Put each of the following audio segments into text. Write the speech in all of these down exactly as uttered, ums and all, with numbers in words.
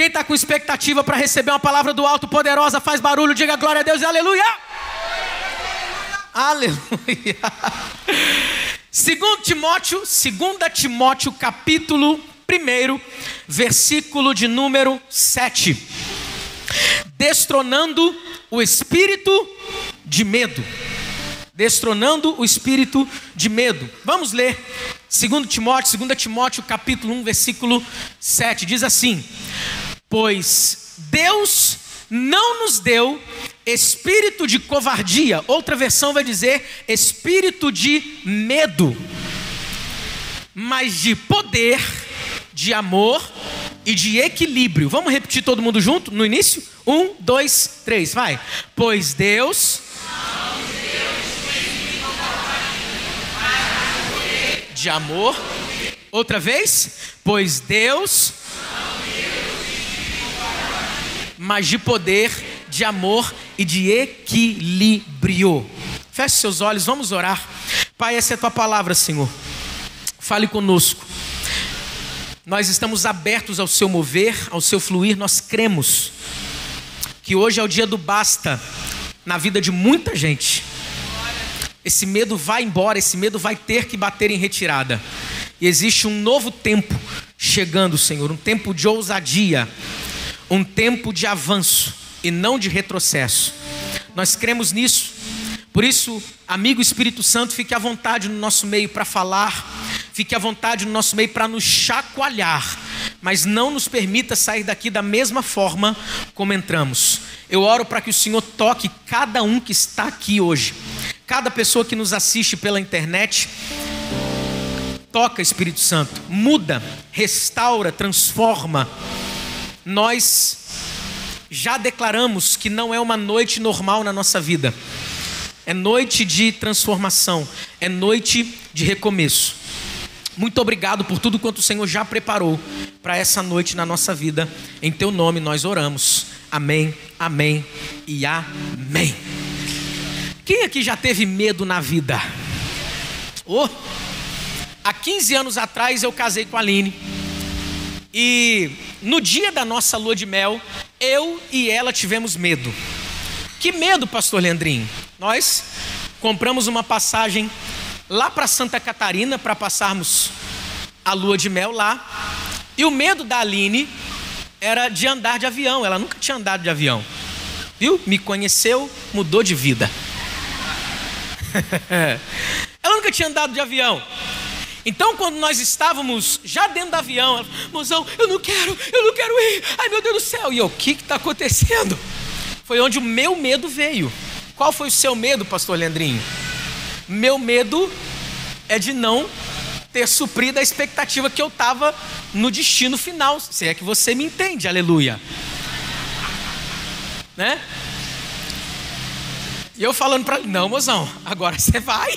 Quem está com expectativa para receber uma palavra do alto poderosa, faz barulho, diga glória a Deus e aleluia. Aleluia. Aleluia. Segundo Timóteo, Segunda Timóteo capítulo um, versículo de número sete. Destronando o espírito de medo. Destronando o espírito de medo. Vamos ler Segundo Timóteo, Segunda Timóteo capítulo um, versículo sete. Diz assim: pois Deus não nos deu espírito de covardia. Outra versão vai dizer espírito de medo, mas de poder, de amor e de equilíbrio. Vamos repetir todo mundo junto no início? Um, dois, três, vai. Pois Deus de amor. Outra vez. Pois Deus, mas de poder, de amor e de equilíbrio. Feche seus olhos, vamos orar. Pai, essa é a tua palavra, Senhor. Fale conosco. Nós estamos abertos ao seu mover, ao seu fluir. Nós cremos que hoje é o dia do basta na vida de muita gente. Esse medo vai embora, esse medo vai ter que bater em retirada. E existe um novo tempo chegando, Senhor, um tempo de ousadia, um tempo de avanço e não de retrocesso. Nós cremos nisso. Por isso, amigo Espírito Santo, fique à vontade no nosso meio para falar, fique à vontade no nosso meio para nos chacoalhar, mas não nos permita sair daqui da mesma forma como entramos. Eu oro para que o Senhor toque cada um que está aqui hoje, cada pessoa que nos assiste pela internet. Toca, Espírito Santo, muda, restaura, transforma. Nós já declaramos que não é uma noite normal na nossa vida. É noite de transformação, é noite de recomeço. Muito obrigado por tudo quanto o Senhor já preparou para essa noite na nossa vida. Em teu nome nós oramos. Amém, amém e amém. Quem aqui já teve medo na vida? Oh, há quinze anos atrás eu casei com a Aline. E no dia da nossa lua de mel, eu e ela tivemos medo. Que medo, pastor Leandrinho? Nós compramos uma passagem lá para Santa Catarina para passarmos a lua de mel lá. E o medo da Aline era de andar de avião. Ela nunca tinha andado de avião. Viu? Me conheceu, mudou de vida. Ela nunca tinha andado de avião. Então, quando nós estávamos já dentro do avião, ela falou: mozão, eu não quero, eu não quero ir, ai meu Deus do céu. E eu, o que está acontecendo? Foi onde o meu medo veio. Qual foi o seu medo, pastor Leandrinho? Meu medo é de não ter suprido a expectativa que eu estava no destino final. Se é que você me entende, aleluia. Né? E eu falando para ele: não, mozão, agora você vai.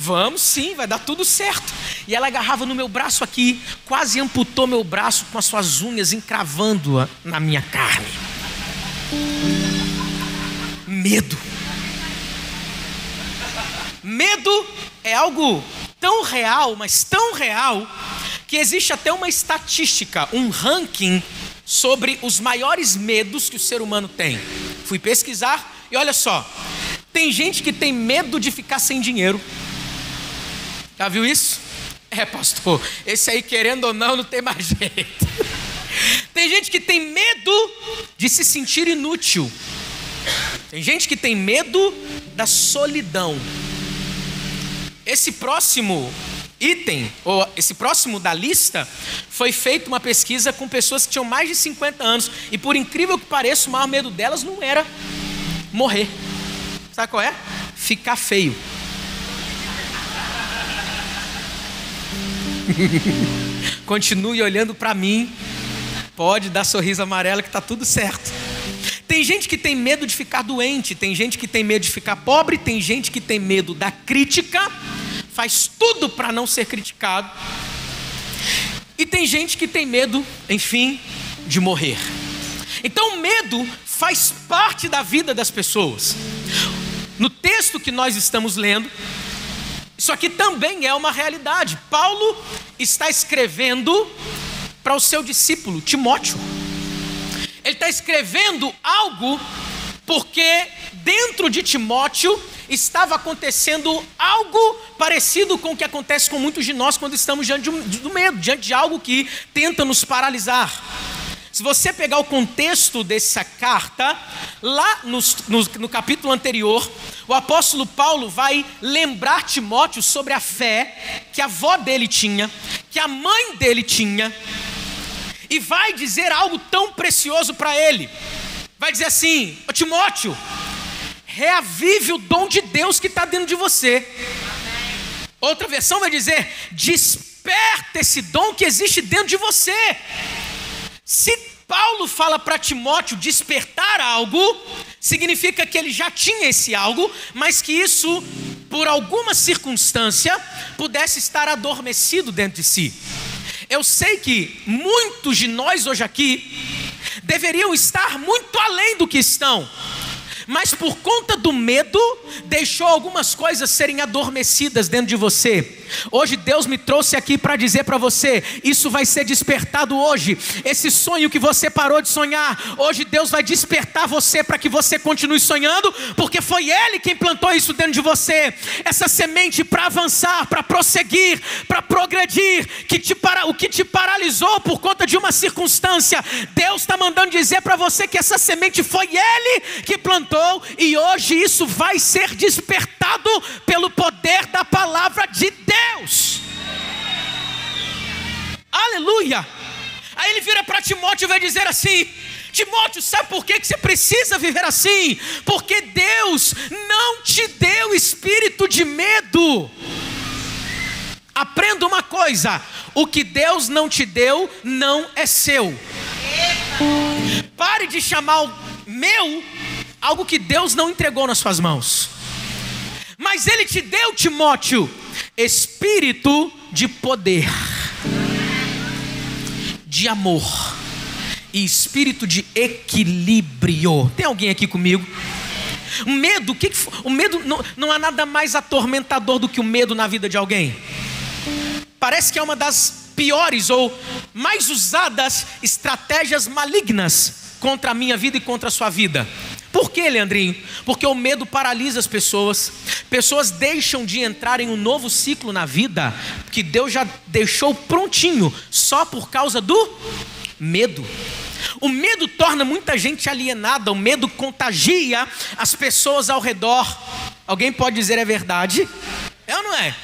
Vamos sim, vai dar tudo certo. E ela agarrava no meu braço aqui, quase amputou meu braço com as suas unhas, encravando-a na minha carne. Medo. Medo é algo tão real, mas tão real, que existe até uma estatística, um ranking sobre os maiores medos que o ser humano tem. Fui pesquisar e olha só. Tem gente que tem medo de ficar sem dinheiro. Já viu isso? É, pastor, esse aí, querendo ou não, não tem mais jeito. Tem gente que tem medo de se sentir inútil. Tem gente que tem medo da solidão. Esse próximo item, ou esse próximo da lista, foi feita uma pesquisa com pessoas que tinham mais de cinquenta anos. E por incrível que pareça, o maior medo delas não era morrer. Sabe qual é? Ficar feio. Continue olhando para mim. Pode dar sorriso amarelo que tá tudo certo. Tem gente que tem medo de ficar doente. Tem gente que tem medo de ficar pobre. Tem gente que tem medo da crítica. Faz tudo para não ser criticado. E tem gente que tem medo, enfim, de morrer. Então o medo faz parte da vida das pessoas. No texto que nós estamos lendo, isso aqui também é uma realidade. Paulo está escrevendo para o seu discípulo Timóteo. Ele está escrevendo algo porque dentro de Timóteo estava acontecendo algo parecido com o que acontece com muitos de nós quando estamos diante do medo, diante de algo que tenta nos paralisar. Se você pegar o contexto dessa carta, lá no, no, no capítulo anterior, o apóstolo Paulo vai lembrar Timóteo sobre a fé que a avó dele tinha, que a mãe dele tinha, e vai dizer algo tão precioso para ele. Vai dizer assim: ô Timóteo, reavive o dom de Deus que está dentro de você. Amém. Outra versão vai dizer: desperta esse dom que existe dentro de você. Se Paulo fala para Timóteo despertar algo, significa que ele já tinha esse algo, mas que isso, por alguma circunstância, pudesse estar adormecido dentro de si. Eu sei que muitos de nós hoje aqui deveriam estar muito além do que estão, mas por conta do medo, deixou algumas coisas serem adormecidas dentro de você. Hoje Deus me trouxe aqui para dizer para você: isso vai ser despertado hoje. Esse sonho que você parou de sonhar, hoje Deus vai despertar você para que você continue sonhando, porque foi Ele quem plantou isso dentro de você. Essa semente para avançar, para prosseguir, para progredir, que te para... o que te paralisou por conta de uma circunstância, Deus está mandando dizer para você que essa semente foi Ele que plantou. E hoje isso vai ser despertado pelo poder da palavra de Deus. Aleluia. Aí ele vira para Timóteo e vai dizer assim: Timóteo, sabe por que você precisa viver assim? Porque Deus não te deu espírito de medo. Aprenda uma coisa: o que Deus não te deu não é seu. Pare de chamar o meu algo que Deus não entregou nas suas mãos. Mas Ele te deu, Timóteo, espírito de poder, de amor e espírito de equilíbrio. Tem alguém aqui comigo? O medo, o que, o medo não, não há nada mais atormentador do que o medo na vida de alguém. Parece que é uma das piores ou mais usadas estratégias malignas contra a minha vida e contra a sua vida. Por que, Leandrinho? Porque o medo paralisa as pessoas. Pessoas deixam de entrar em um novo ciclo na vida que Deus já deixou prontinho, só por causa do medo. O medo torna muita gente alienada. O medo contagia as pessoas ao redor. Alguém pode dizer: é verdade? É ou não é?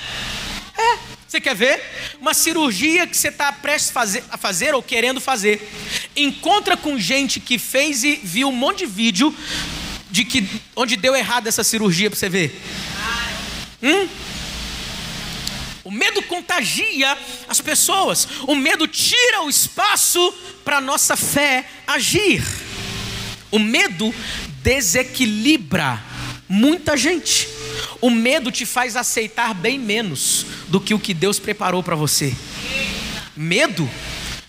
É. Você quer ver? Uma cirurgia que você está prestes fazer, a fazer ou querendo fazer. Encontra com gente que fez e viu um monte de vídeo de que, onde deu errado essa cirurgia para você ver. Hum? O medo contagia as pessoas. O medo tira o espaço para a nossa fé agir. O medo desequilibra muita gente. O medo te faz aceitar bem menos do que o que Deus preparou para você. Medo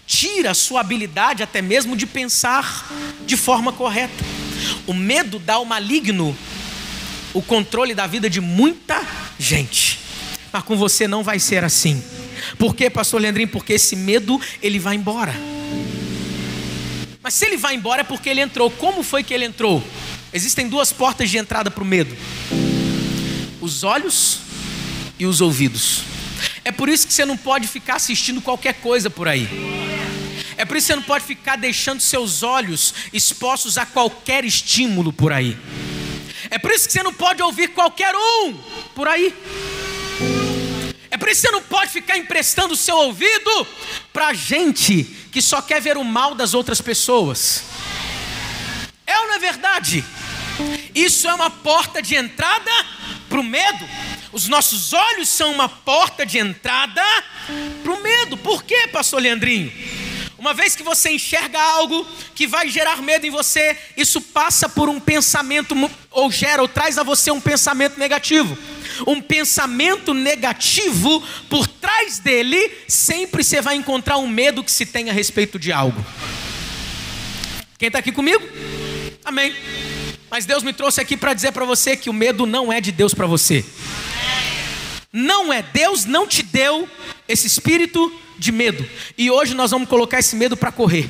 tira a sua habilidade até mesmo de pensar de forma correta. O medo dá ao maligno o controle da vida de muita gente. Mas com você não vai ser assim. Por quê, pastor Leandrinho? Porque esse medo, ele vai embora. Mas se ele vai embora é porque ele entrou. Como foi que ele entrou? Existem duas portas de entrada para o medo: os olhos e os ouvidos. É por isso que você não pode ficar assistindo qualquer coisa por aí. É por isso que você não pode ficar deixando seus olhos expostos a qualquer estímulo por aí. É por isso que você não pode ouvir qualquer um por aí. É por isso que você não pode ficar emprestando o seu ouvido para gente que só quer ver o mal das outras pessoas. É ou não é verdade? Isso é uma porta de entrada para o medo. Os nossos olhos são uma porta de entrada para o medo. Por quê, pastor Leandrinho? Uma vez que você enxerga algo que vai gerar medo em você, isso passa por um pensamento, ou gera, ou traz a você um pensamento negativo. Um pensamento negativo, por trás dele, sempre você vai encontrar um medo que se tem a respeito de algo. Quem está aqui comigo? Amém. Mas Deus me trouxe aqui para dizer para você que o medo não é de Deus para você. Não é. Deus não te deu esse espírito de medo. E hoje nós vamos colocar esse medo para correr.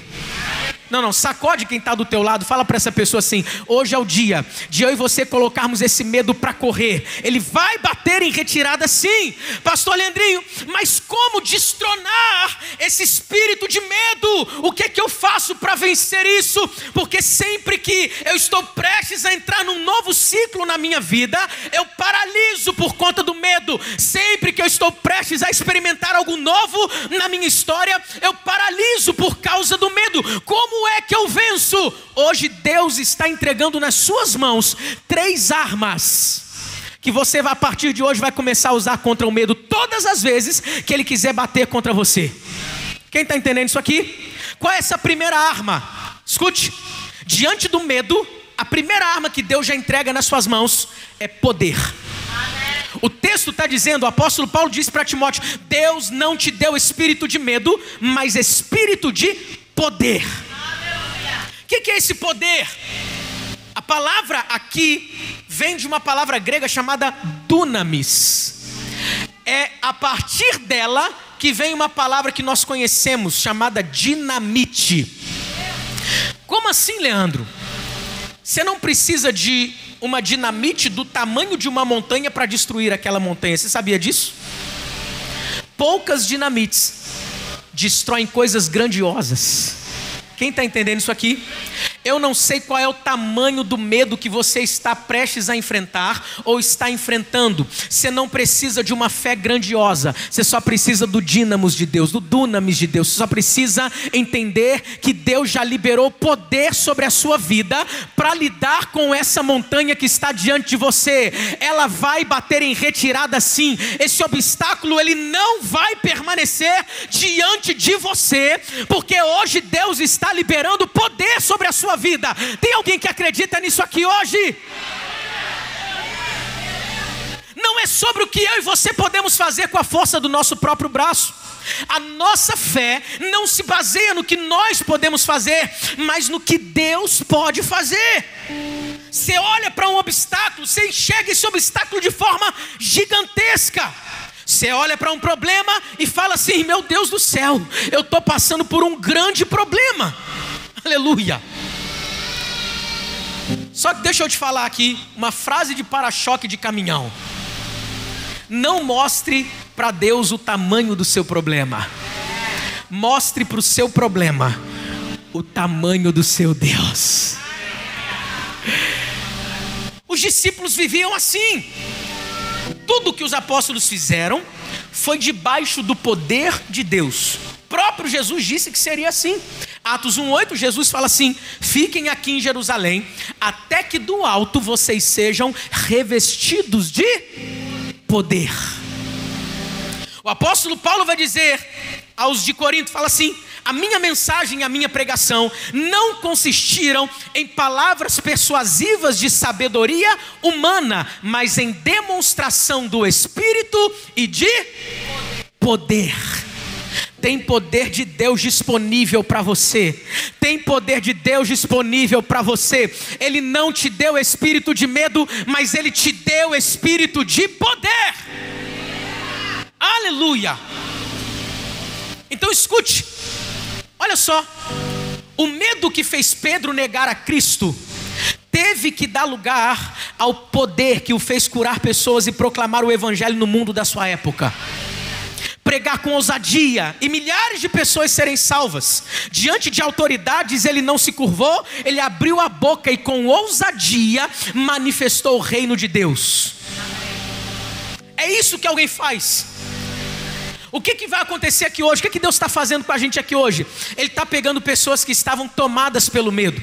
Não, não, sacode quem está do teu lado. Fala para essa pessoa assim: hoje é o dia de eu e você colocarmos esse medo para correr. Ele vai bater em retirada, sim, pastor Leandrinho, mas como destronar esse espírito de medo? O que é que eu faço para vencer isso? Porque sempre que eu estou prestes a entrar num novo ciclo na minha vida, eu paraliso por conta do medo. Sempre que eu estou prestes a experimentar algo novo na minha história, eu paraliso por causa do medo. Como Como é que eu venço? Hoje Deus está entregando nas suas mãos três armas que você vai, a partir de hoje, vai começar a usar contra o medo todas as vezes que ele quiser bater contra você. Quem está entendendo isso aqui? Qual é essa primeira arma? Escute, diante do medo, a primeira arma que Deus já entrega nas suas mãos é poder. O texto está dizendo, o apóstolo Paulo disse para Timóteo: Deus não te deu espírito de medo, mas espírito de poder. O que, que é esse poder? A palavra aqui vem de uma palavra grega chamada dunamis. É a partir dela que vem uma palavra que nós conhecemos chamada dinamite. Como assim, Leandro? Você não precisa de uma dinamite do tamanho de uma montanha para destruir aquela montanha. Você sabia disso? Poucas dinamites destroem coisas grandiosas. Quem está entendendo isso aqui? Eu não sei qual é o tamanho do medo que você está prestes a enfrentar ou está enfrentando. Você não precisa de uma fé grandiosa. Você só precisa do dínamos de Deus, do dunamis de Deus. Você só precisa entender que Deus já liberou poder sobre a sua vida para lidar com essa montanha que está diante de você. Ela vai bater em retirada, sim. Esse obstáculo, ele não vai permanecer diante de você, porque hoje Deus está liberando poder sobre a sua vida. vida. Tem alguém que acredita nisso aqui hoje? Não é sobre o que eu e você podemos fazer com a força do nosso próprio braço. A nossa fé não se baseia no que nós podemos fazer, mas no que Deus pode fazer. Você olha para um obstáculo, você enxerga esse obstáculo de forma gigantesca. Você olha para um problema e fala assim: meu Deus do céu, eu estou passando por um grande problema. Aleluia. Só que deixa eu te falar aqui uma frase de para-choque de caminhão: não mostre para Deus o tamanho do seu problema, mostre para o seu problema o tamanho do seu Deus. Os discípulos viviam assim. Tudo que os apóstolos fizeram foi debaixo do poder de Deus. O próprio Jesus disse que seria assim. Atos um oito, Jesus fala assim: fiquem aqui em Jerusalém, até que do alto vocês sejam revestidos de poder. O apóstolo Paulo vai dizer aos de Corinto, fala assim: a minha mensagem, a minha pregação não consistiram em palavras persuasivas de sabedoria humana, mas em demonstração do Espírito e de poder. Tem poder de Deus disponível para você. Tem poder de Deus disponível para você. Ele não te deu espírito de medo, mas ele te deu espírito de poder. Aleluia. Então escute, olha só. O medo que fez Pedro negar a Cristo teve que dar lugar ao poder que o fez curar pessoas e proclamar o evangelho no mundo da sua época. Pregar com ousadia e milhares de pessoas serem salvas. Diante de autoridades ele não se curvou, ele abriu a boca e com ousadia manifestou o reino de Deus. É isso que alguém faz. O que, que vai acontecer aqui hoje? O que, que Deus está fazendo com a gente aqui hoje? Ele está pegando pessoas que estavam tomadas pelo medo.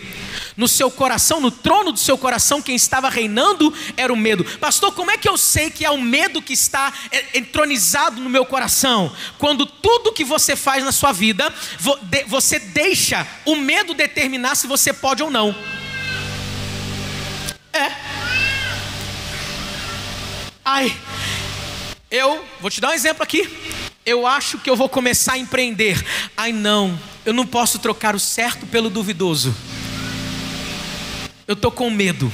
No seu coração, no trono do seu coração, quem estava reinando era o medo. Pastor, como é que eu sei que é o medo que está entronizado no meu coração? Quando tudo que você faz na sua vida, você deixa o medo determinar se você pode ou não. É. Ai, eu vou te dar um exemplo aqui. Eu acho que eu vou começar a empreender. Ai não, eu não posso trocar o certo pelo duvidoso. Eu estou com medo.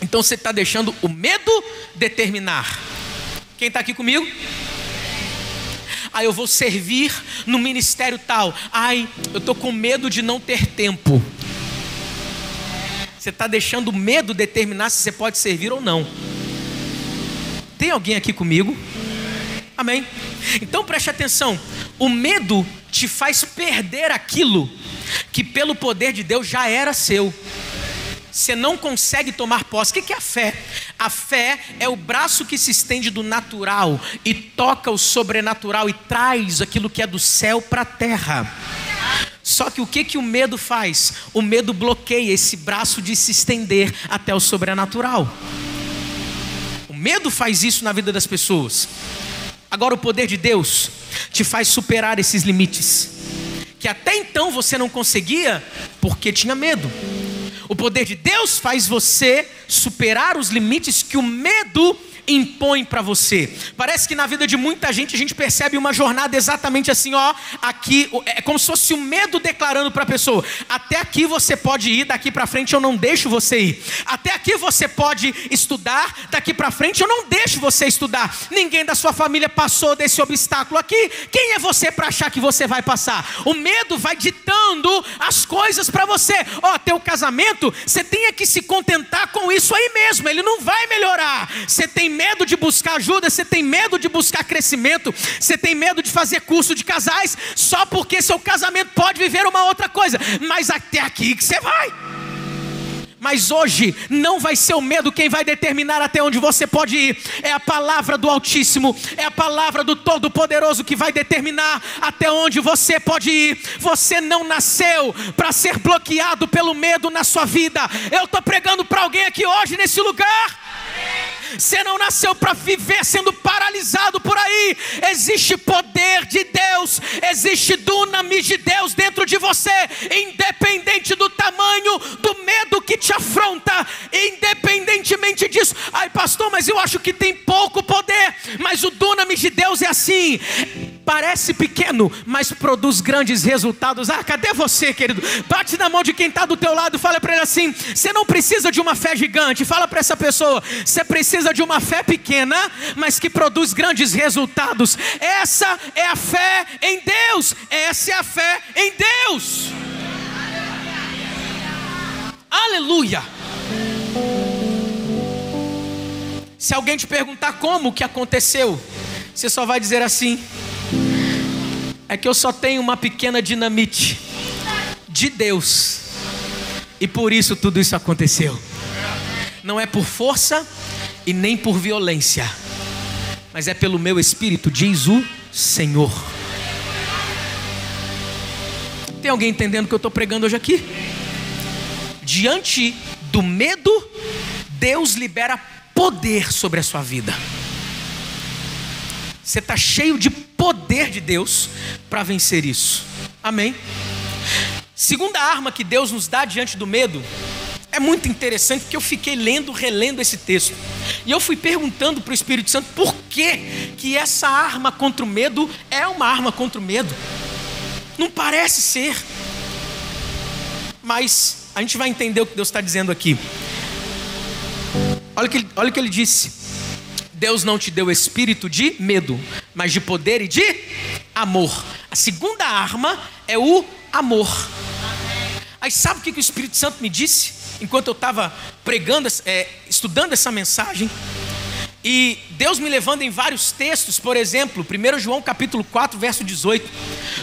Então você está deixando o medo determinar. Quem está aqui comigo? ah, eu vou servir no ministério tal, ai, eu estou com medo de não ter tempo. Você está deixando o medo determinar se você pode servir ou não. Tem alguém aqui comigo? Amém? Então preste atenção, o medo te faz perder aquilo que pelo poder de Deus já era seu. Você não consegue tomar posse. O que é a fé? A fé é o braço que se estende do natural e toca o sobrenatural e traz aquilo que é do céu para a terra. Só que o que, que o medo faz? O medo bloqueia esse braço de se estender até o sobrenatural. O medo faz isso na vida das pessoas. Agora o poder de Deus te faz superar esses limites que até então você não conseguia porque tinha medo. O poder de Deus faz você superar os limites que o medo impõe para você. Parece que na vida de muita gente, a gente percebe uma jornada exatamente assim, ó, aqui, é como se fosse o medo declarando para a pessoa, até aqui você pode ir, daqui para frente eu não deixo você ir. Até aqui você pode estudar, daqui para frente eu não deixo você estudar. Ninguém da sua família passou desse obstáculo aqui. Quem é você para achar que você vai passar? O medo vai ditando as coisas para você. Ó, teu casamento, você tem que se contentar com isso aí mesmo, ele não vai melhorar. Você tem medo de buscar ajuda, você tem medo de buscar crescimento, você tem medo de fazer curso de casais, só porque seu casamento pode viver uma outra coisa, mas até aqui que você vai. Mas hoje não vai ser o medo quem vai determinar até onde você pode ir, é a palavra do Altíssimo, é a palavra do Todo-Poderoso que vai determinar até onde você pode ir. Você não nasceu para ser bloqueado pelo medo na sua vida. Eu estou pregando para alguém aqui hoje nesse lugar. Você não nasceu para viver sendo paralisado por aí. Existe poder de Deus, existe dunamis de Deus dentro de você, independente do tamanho do medo que te afronta, independentemente disso. Ai, pastor, mas eu acho que tem pouco poder. Mas o dunamis de Deus é assim, parece pequeno, mas produz grandes resultados. Ah, cadê você, querido? Bate na mão de quem está do teu lado e fala para ele assim, você não precisa de uma fé gigante. Fala para essa pessoa, você precisa de uma fé pequena, mas que produz grandes resultados. Essa é a fé em Deus. Essa é a fé em Deus. Aleluia. Se alguém te perguntar como que aconteceu, você só vai dizer assim, é que eu só tenho uma pequena dinamite de Deus, e por isso tudo isso aconteceu. Não é por força e nem por violência, mas é pelo meu Espírito, diz o Senhor. Tem alguém entendendo o que eu estou pregando hoje aqui? Diante do medo, Deus libera poder sobre a sua vida. Você está cheio de poder de Deus para vencer isso. Amém? Segunda arma que Deus nos dá diante do medo. É muito interessante porque eu fiquei lendo, relendo esse texto. E eu fui perguntando para o Espírito Santo por que que essa arma contra o medo é uma arma contra o medo. Não parece ser. Mas a gente vai entender o que Deus está dizendo aqui. Olha o que ele, olha o que ele disse. Deus não te deu espírito de medo, mas de poder e de amor. A segunda arma é o amor. Aí sabe o que o Espírito Santo me disse? Enquanto eu estava pregando, é, estudando essa mensagem, e Deus me levando em vários textos, por exemplo, primeiro João capítulo quatro, verso dezoito.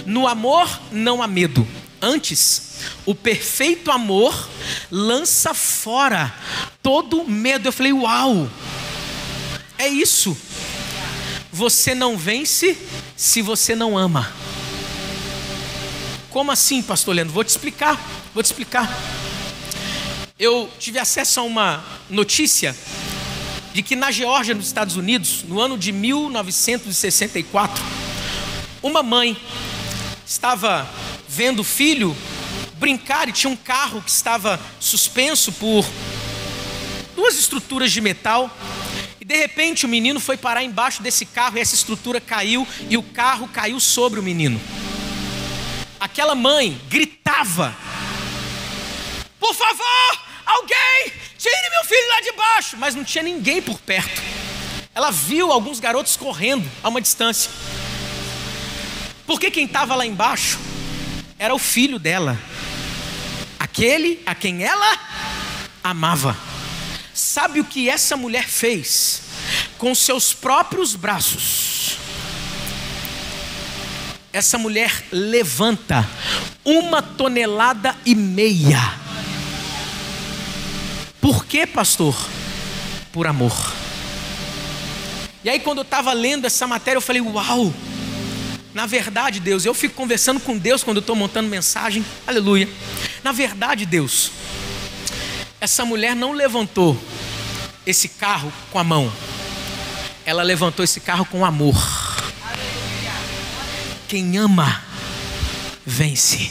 No amor não há medo. Antes, o perfeito amor lança fora todo medo. Eu falei, uau! É isso. Você não vence se você não ama. Como assim, pastor Leandro? Vou te explicar, vou te explicar. Eu tive acesso a uma notícia de que na Geórgia, nos Estados Unidos, no ano de mil novecentos e sessenta e quatro, uma mãe estava vendo o filho brincar e tinha um carro que estava suspenso por duas estruturas de metal. De repente o menino foi parar embaixo desse carro e essa estrutura caiu e o carro caiu sobre o menino. Aquela mãe gritava, por favor, alguém, tire meu filho lá de baixo. Mas não tinha ninguém por perto. Ela viu alguns garotos correndo a uma distância. Porque quem estava lá embaixo era o filho dela, aquele a quem ela amava. Sabe o que essa mulher fez? Com seus próprios braços, essa mulher levanta uma tonelada e meia. Por que, pastor? Por amor. E aí quando eu estava lendo essa matéria, eu falei, uau, na verdade, Deus, eu fico conversando com Deus quando eu estou montando mensagem, aleluia. Na verdade, Deus, essa mulher não levantou esse carro com a mão, ela levantou esse carro com amor. Quem ama, vence.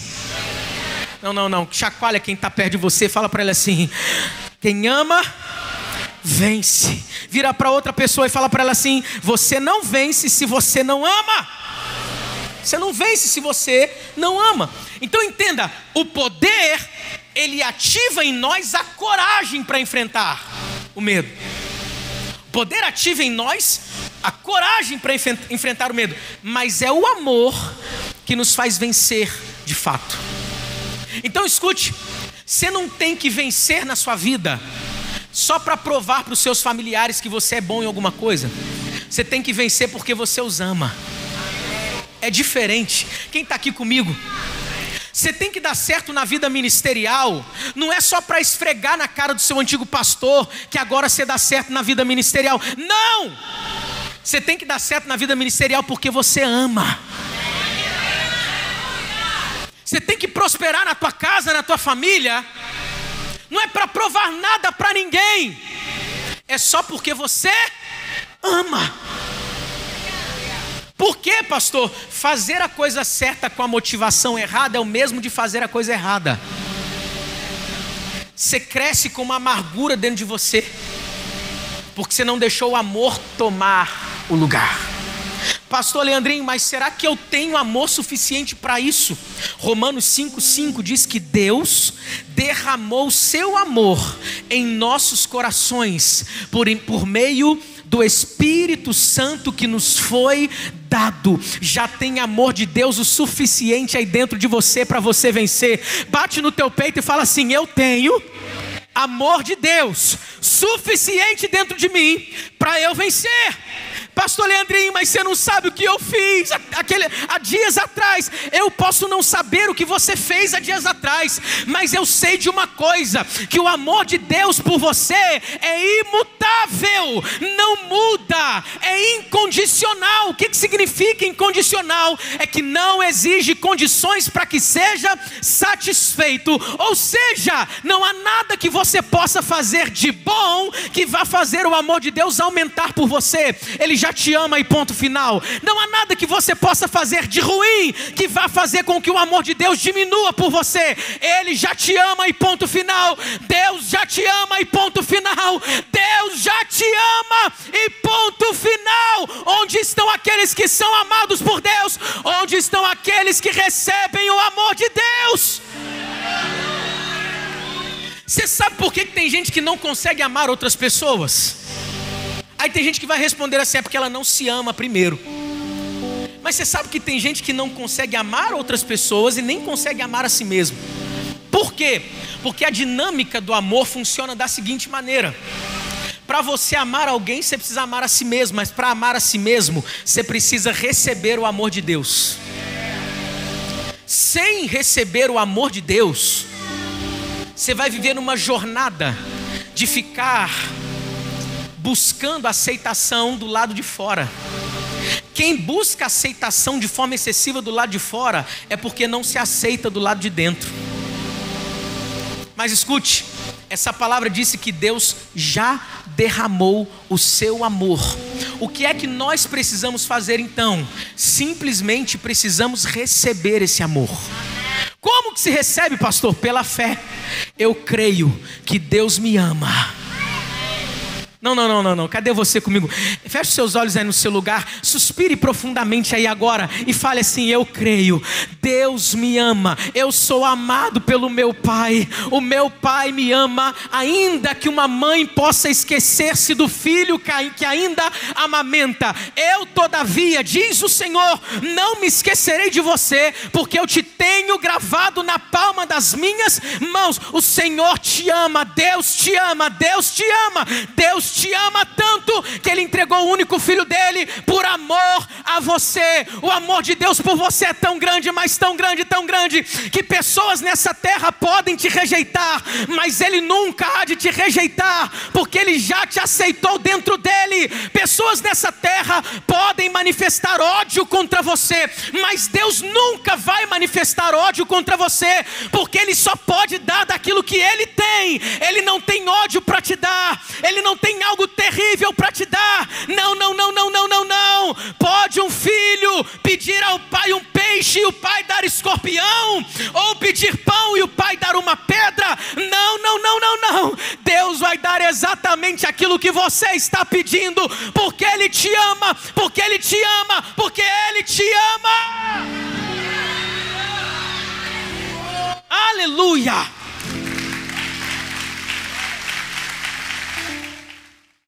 Não, não, não, chacoalha quem está perto de você, fala para ela assim, quem ama, vence. Vira para outra pessoa e fala para ela assim, você não vence se você não ama. Você não vence se você não ama. Então entenda, o poder, ele ativa em nós a coragem para enfrentar o medo. O poder ativa em nós a coragem para enfrentar o medo. Mas é o amor que nos faz vencer de fato. Então escute, você não tem que vencer na sua vida só para provar para os seus familiares que você é bom em alguma coisa. Você tem que vencer porque você os ama. É diferente. Quem está aqui comigo? Você tem que dar certo na vida ministerial. Não é só para esfregar na cara do seu antigo pastor que agora você dá certo na vida ministerial. Não! Você tem que dar certo na vida ministerial porque você ama. Você tem que prosperar na tua casa, na tua família. Não é para provar nada para ninguém. É só porque você ama. Por quê, pastor? Fazer a coisa certa com a motivação errada é o mesmo de fazer a coisa errada. Você cresce com uma amargura dentro de você, porque você não deixou o amor tomar o lugar. Pastor Leandrinho, mas será que eu tenho amor suficiente para isso? Romanos cinco, cinco diz que Deus derramou o seu amor em nossos corações por, por meio do Espírito Santo que nos foi dado. Já tem amor de Deus o suficiente aí dentro de você para você vencer. Bate no teu peito e fala assim, eu tenho amor de Deus suficiente dentro de mim para eu vencer. Pastor Leandrinho, mas você não sabe o que eu fiz aquele, há dias atrás. Eu posso não saber o que você fez há dias atrás, mas eu sei de uma coisa, que o amor de Deus por você é imutável, não muda, é incondicional. O que, que significa incondicional? É que não exige condições para que seja satisfeito, ou seja, não há nada que você possa fazer de bom que vá fazer o amor de Deus aumentar por você. Ele já te ama e ponto final. Não há nada que você possa fazer de ruim que vá fazer com que o amor de Deus diminua por você. Ele já te ama e ponto final. Deus já te ama e ponto final. Deus já te ama e ponto final. Onde estão aqueles que são amados por Deus? Onde estão aqueles que recebem o amor de Deus? Você sabe por que tem gente que não consegue amar outras pessoas? Aí tem gente que vai responder assim, é porque ela não se ama primeiro. Mas você sabe que tem gente que não consegue amar outras pessoas e nem consegue amar a si mesmo. Por quê? Porque a dinâmica do amor funciona da seguinte maneira. Para você amar alguém, você precisa amar a si mesmo. Mas para amar a si mesmo, você precisa receber o amor de Deus. Sem receber o amor de Deus, você vai viver numa jornada de ficar buscando aceitação do lado de fora. Quem busca aceitação de forma excessiva do lado de fora é porque não se aceita do lado de dentro. Mas escute, essa palavra disse que Deus já derramou o seu amor. O que é que nós precisamos fazer então? Simplesmente precisamos receber esse amor. Como que se recebe, pastor? Pela fé. Eu creio que Deus me ama. Não, não, não, não, não. Cadê você comigo? Feche seus olhos aí no seu lugar. Suspire profundamente aí agora e fale assim: eu creio. Deus me ama. Eu sou amado pelo meu Pai. O meu Pai me ama. Ainda que uma mãe possa esquecer-se do filho que ainda amamenta, eu todavia, diz o Senhor, não me esquecerei de você, porque eu te tenho gravado na palma das minhas mãos. O Senhor te ama. Deus te ama. Deus te ama. Deus te ama tanto que Ele entregou o único filho dele por amor a você. O amor de Deus por você é tão grande, mas tão grande, tão grande, que pessoas nessa terra podem te rejeitar, mas Ele nunca há de te rejeitar, porque Ele já te aceitou dentro dele. Pessoas nessa terra podem manifestar ódio contra você, mas Deus nunca vai manifestar ódio contra você, porque Ele só pode dar daquilo que Ele tem. Ele não tem ódio para te dar, Ele não tem algo terrível para te dar. Não, não, não, não, não, não, não. Pode um filho pedir ao pai um peixe e o pai dar escorpião? Ou pedir pão e o pai dar uma pedra? Não, não, não, não, não. Deus vai dar exatamente aquilo que você está pedindo, porque Ele te ama, porque Ele te ama, porque Ele te ama. Aleluia.